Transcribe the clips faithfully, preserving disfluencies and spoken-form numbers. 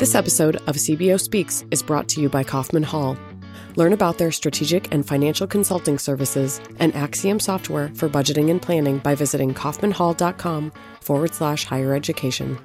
This episode of C B O Speaks is brought to you by Kauffman Hall. Learn about their strategic and financial consulting services and Axiom software for budgeting and planning by visiting kaufmanhall.com forward slash higher education.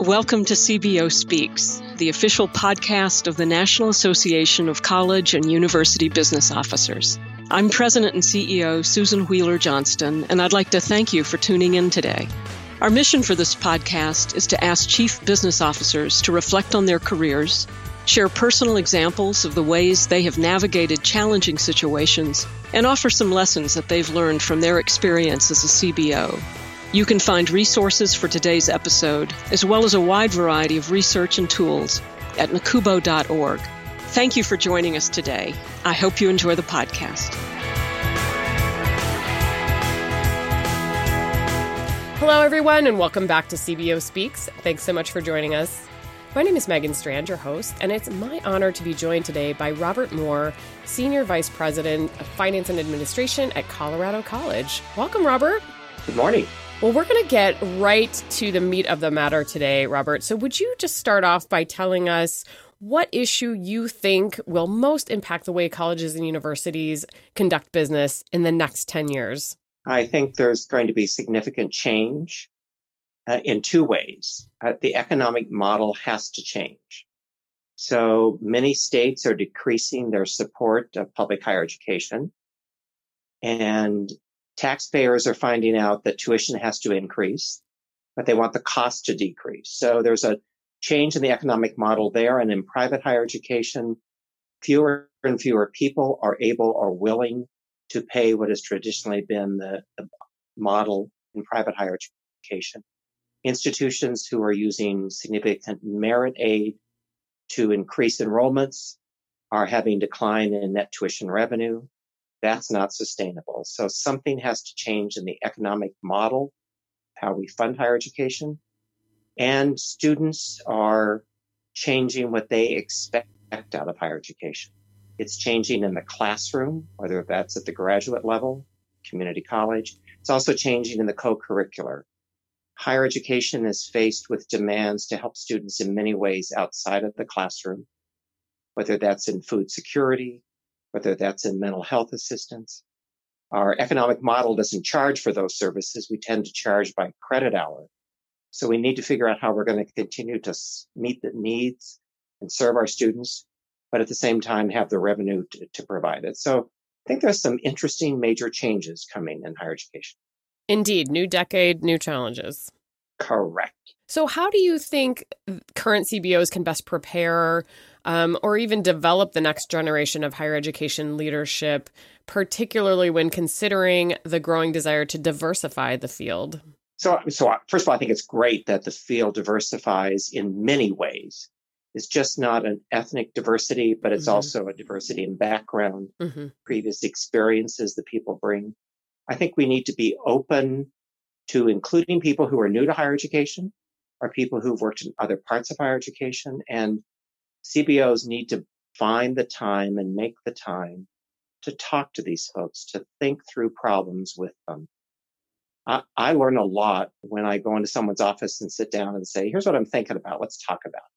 Welcome to C B O Speaks, the official podcast of the National Association of College and University Business Officers. I'm President and C E O Susan Wheeler-Johnston, and I'd like to thank you for tuning in today. Our mission for this podcast is to ask chief business officers to reflect on their careers, share personal examples of the ways they have navigated challenging situations, and offer some lessons that they've learned from their experience as a C B O. You can find resources for today's episode, as well as a wide variety of research and tools at nacubo dot org. Thank you for joining us today. I hope you enjoy the podcast. Hello, everyone, and welcome back to C B O Speaks. Thanks so much for joining us. My name is Megan Strand, your host, and it's my honor to be joined today by Robert Moore, Senior Vice President of Finance and Administration at Colorado College. Welcome, Robert. Good morning. Well, we're going to get right to the meat of the matter today, Robert. So would you just start off by telling us what issue you think will most impact the way colleges and universities conduct business in the next ten years? I think there's going to be significant change uh, in two ways. Uh, the economic model has to change. So many states are decreasing their support of public higher education, and taxpayers are finding out that tuition has to increase, but they want the cost to decrease. So there's a change in the economic model there. And in private higher education, fewer and fewer people are able or willing to pay what has traditionally been the, the model in private higher education. Institutions who are using significant merit aid to increase enrollments are having decline in net tuition revenue. That's not sustainable. So something has to change in the economic model, how we fund higher education. And students are changing what they expect out of higher education. It's changing in the classroom, whether that's at the graduate level, community college. It's also changing in the co-curricular. Higher education is faced with demands to help students in many ways outside of the classroom, whether that's in food security, whether that's in mental health assistance. Our economic model doesn't charge for those services. We tend to charge by credit hour. So we need to figure out how we're going to continue to meet the needs and serve our students, but at the same time have the revenue to, to provide it. So I think there's some interesting major changes coming in higher education. Indeed. New decade, new challenges. Correct. So how do you think current C B Os can best prepare um, or even develop the next generation of higher education leadership, particularly when considering the growing desire to diversify the field? So, so first of all, I think it's great that the field diversifies in many ways. It's just not an ethnic diversity, but it's mm-hmm. also a diversity in background, mm-hmm. previous experiences that people bring. I think we need to be open to including people who are new to higher education or people who've worked in other parts of higher education. And C B Os need to find the time and make the time to talk to these folks, to think through problems with them. I, I learn a lot when I go into someone's office and sit down and say, here's what I'm thinking about. Let's talk about it.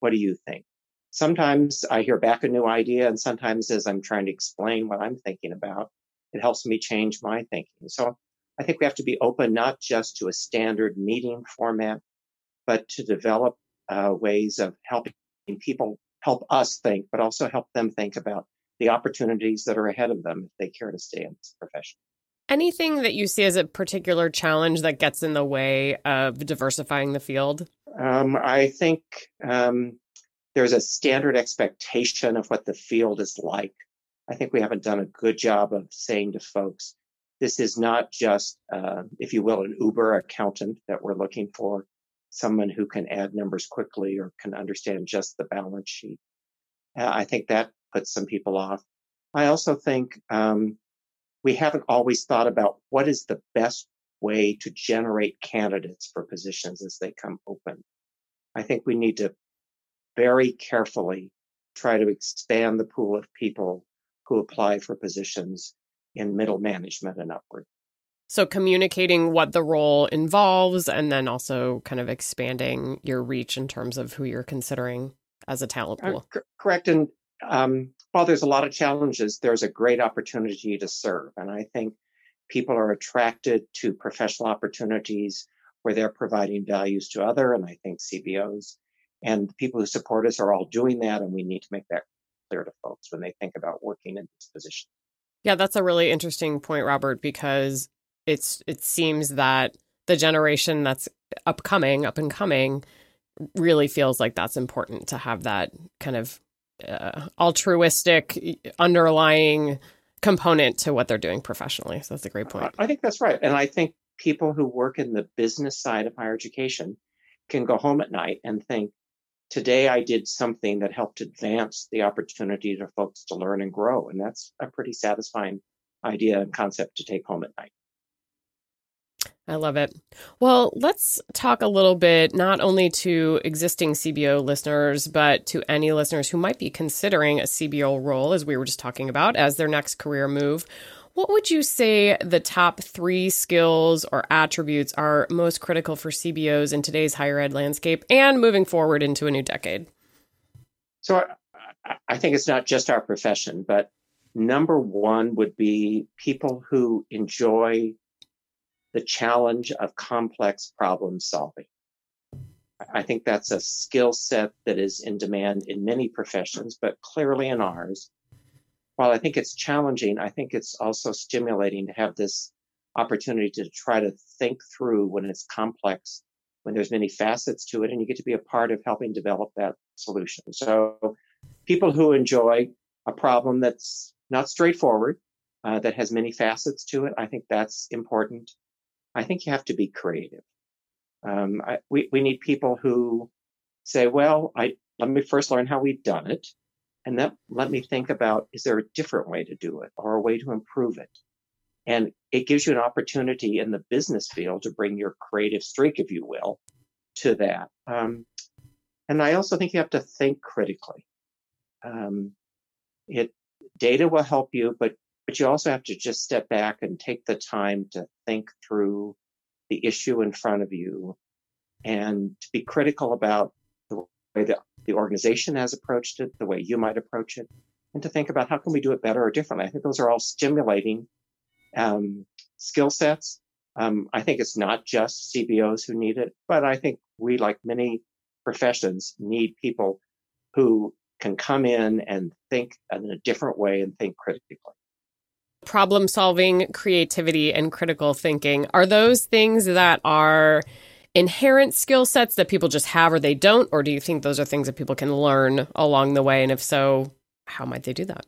What do you think? Sometimes I hear back a new idea, and sometimes as I'm trying to explain what I'm thinking about, it helps me change my thinking. So I think we have to be open, not just to a standard meeting format, but to develop uh, ways of helping people help us think, but also help them think about the opportunities that are ahead of them if they care to stay in this profession. Anything that you see as a particular challenge that gets in the way of diversifying the field? Um, I think um, there's a standard expectation of what the field is like. I think we haven't done a good job of saying to folks, this is not just, uh, if you will, an Uber accountant that we're looking for, someone who can add numbers quickly or can understand just the balance sheet. Uh, I think that puts some people off. I also think um, we haven't always thought about what is the best way to generate candidates for positions as they come open. I think we need to very carefully try to expand the pool of people who apply for positions in middle management and upward. So communicating what the role involves and then also kind of expanding your reach in terms of who you're considering as a talent pool. Uh, c- correct. And um, while there's a lot of challenges, there's a great opportunity to serve. And I think people are attracted to professional opportunities where they're providing values to other. And I think C B Os and people who support us are all doing that. And we need to make that clear to folks when they think about working in this position. Yeah, that's a really interesting point, Robert, because It's it seems that the generation that's upcoming, up and coming, really feels like that's important to have that kind of uh, altruistic underlying component to what they're doing professionally. So that's a great point. I think that's right. And I think people who work in the business side of higher education can go home at night and think, today I did something that helped advance the opportunity for folks to learn and grow. And that's a pretty satisfying idea and concept to take home at night. I love it. Well, let's talk a little bit, not only to existing C B O listeners, but to any listeners who might be considering a C B O role, as we were just talking about, as their next career move. What would you say the top three skills or attributes are most critical for C B Os in today's higher ed landscape and moving forward into a new decade? So I think it's not just our profession, but number one would be people who enjoy the challenge of complex problem solving. I think that's a skill set that is in demand in many professions, but clearly in ours. While I think it's challenging, I think it's also stimulating to have this opportunity to try to think through when it's complex, when there's many facets to it, and you get to be a part of helping develop that solution. So people who enjoy a problem that's not straightforward, uh, that has many facets to it, I think that's important. I think you have to be creative. Um, I, we, we need people who say, well, I, let me first learn how we've done it. And then let me think about, is there a different way to do it or a way to improve it? And it gives you an opportunity in the business field to bring your creative streak, if you will, to that. Um, and I also think you have to think critically. Um, it data will help you, but But you also have to just step back and take the time to think through the issue in front of you and to be critical about the way that the organization has approached it, the way you might approach it, and to think about how can we do it better or differently. I think those are all stimulating um, skill sets. Um, I think it's not just C B Os who need it, but I think we, like many professions, need people who can come in and think in a different way and think critically. Problem solving, creativity, and critical thinking. Are those things that are inherent skill sets that people just have or they don't? Or do you think those are things that people can learn along the way? And if so, how might they do that?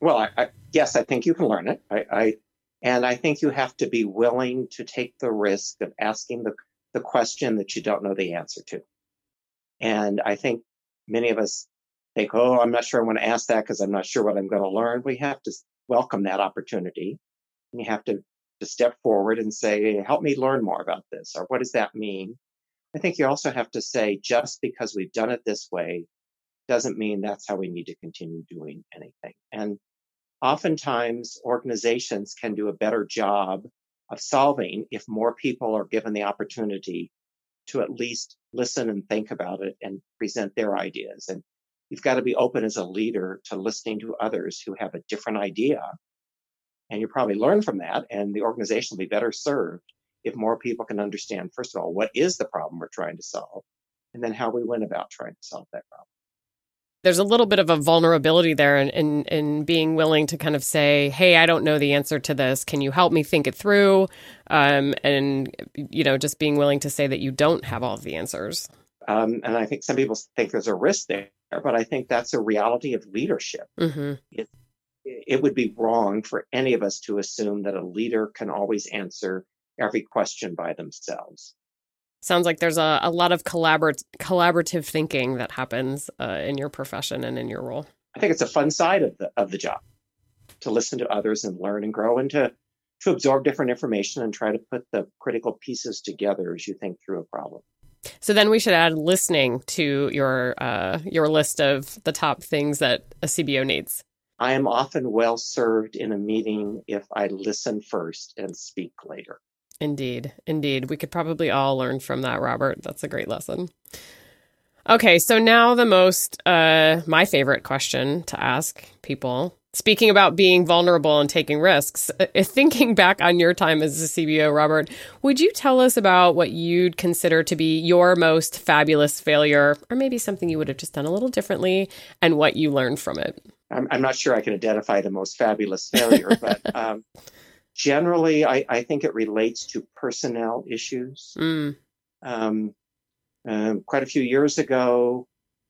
Well, I, I, yes, I think you can learn it. I, I And I think you have to be willing to take the risk of asking the, the question that you don't know the answer to. And I think many of us think, oh, I'm not sure I want to ask that because I'm not sure what I'm going to learn. We have to welcome that opportunity. And you have to, to step forward and say, help me learn more about this, or what does that mean? I think you also have to say, just because we've done it this way doesn't mean that's how we need to continue doing anything. And oftentimes organizations can do a better job of solving if more people are given the opportunity to at least listen and think about it and present their ideas. And you've got to be open as a leader to listening to others who have a different idea. And you'll probably learn from that. And the organization will be better served if more people can understand, first of all, what is the problem we're trying to solve? And then how we went about trying to solve that problem. There's a little bit of a vulnerability there in, in, in being willing to kind of say, hey, I don't know the answer to this. Can you help me think it through? Um, and, you know, just being willing to say that you don't have all of the answers. Um, and I think some people think there's a risk there. But I think that's a reality of leadership. Mm-hmm. It, it would be wrong for any of us to assume that a leader can always answer every question by themselves. Sounds like there's a, a lot of collaborat- collaborative thinking that happens uh, in your profession and in your role. I think it's a fun side of the of the job, to listen to others and learn and grow and to, to absorb different information and try to put the critical pieces together as you think through a problem. So then we should add listening to your uh, your list of the top things that a C B O needs. I am often well served in a meeting if I listen first and speak later. Indeed. Indeed. We could probably all learn from that, Robert. That's a great lesson. Okay. So now the most, uh, my favorite question to ask people, speaking about being vulnerable and taking risks, thinking back on your time as a C B O, Robert, would you tell us about what you'd consider to be your most fabulous failure, or maybe something you would have just done a little differently, and what you learned from it? I'm, I'm not sure I can identify the most fabulous failure, but um, generally, I, I think it relates to personnel issues. Mm. Um, um, quite a few years ago,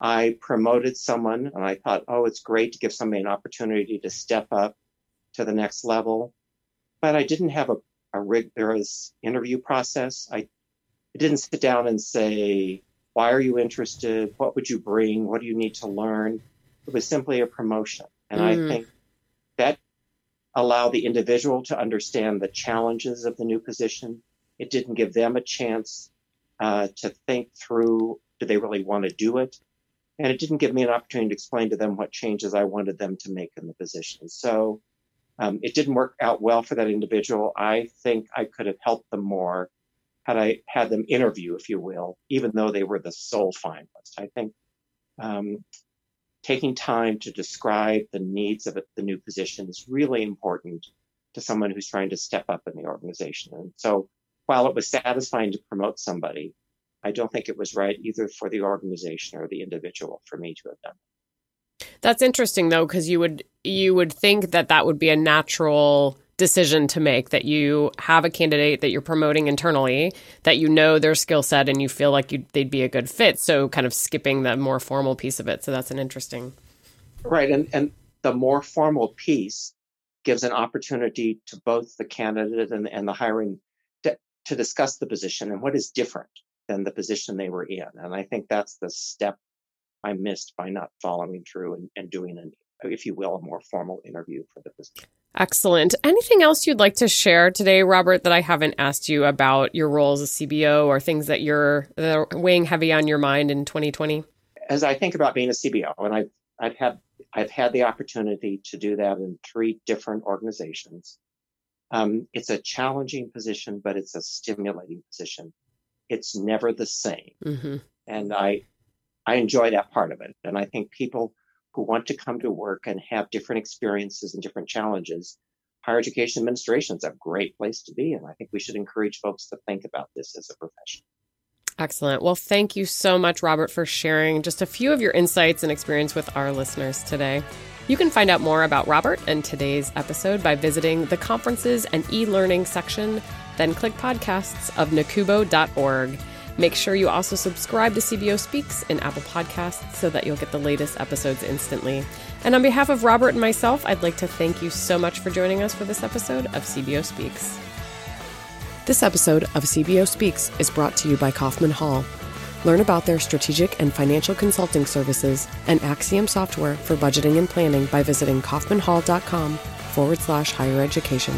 I promoted someone, and I thought, oh, it's great to give somebody an opportunity to step up to the next level. But I didn't have a, a rigorous interview process. I, I didn't sit down and say, why are you interested? What would you bring? What do you need to learn? It was simply a promotion. And mm. I think that allowed the individual to understand the challenges of the new position. It didn't give them a chance uh, to think through, do they really want to do it? And it didn't give me an opportunity to explain to them what changes I wanted them to make in the position. So um, it didn't work out well for that individual. I think I could have helped them more had I had them interview, if you will, even though they were the sole finalist. I think um, taking time to describe the needs of the new position is really important to someone who's trying to step up in the organization. And so while it was satisfying to promote somebody, I don't think it was right either for the organization or the individual for me to have done. That's interesting, though, because you would you would think that that would be a natural decision to make, that you have a candidate that you're promoting internally, that you know their skill set and you feel like you, they'd be a good fit. So kind of skipping the more formal piece of it. So that's an interesting. Right. And, and the more formal piece gives an opportunity to both the candidate and, and the hiring to, to discuss the position and what is different than the position they were in. And I think that's the step I missed by not following through and, and doing, an, if you will, a more formal interview for the position. Excellent. Anything else you'd like to share today, Robert, that I haven't asked you about your role as a C B O or things that you're that are weighing heavy on your mind in twenty twenty? As I think about being a C B O, and I've, I've, had, I've had the opportunity to do that in three different organizations, um, it's a challenging position, but it's a stimulating position. It's never the same. Mm-hmm. And I I enjoy that part of it. And I think people who want to come to work and have different experiences and different challenges, higher education administration is a great place to be. And I think we should encourage folks to think about this as a profession. Excellent. Well, thank you so much, Robert, for sharing just a few of your insights and experience with our listeners today. You can find out more about Robert and today's episode by visiting the conferences and e-learning section, then click podcasts of nacubo dot org. Make sure you also subscribe to C B O Speaks in Apple Podcasts so that you'll get the latest episodes instantly. And on behalf of Robert and myself, I'd like to thank you so much for joining us for this episode of C B O Speaks. This episode of C B O Speaks is brought to you by Kauffman Hall. Learn about their strategic and financial consulting services and Axiom software for budgeting and planning by visiting kaufmanhall dot com forward slash higher education.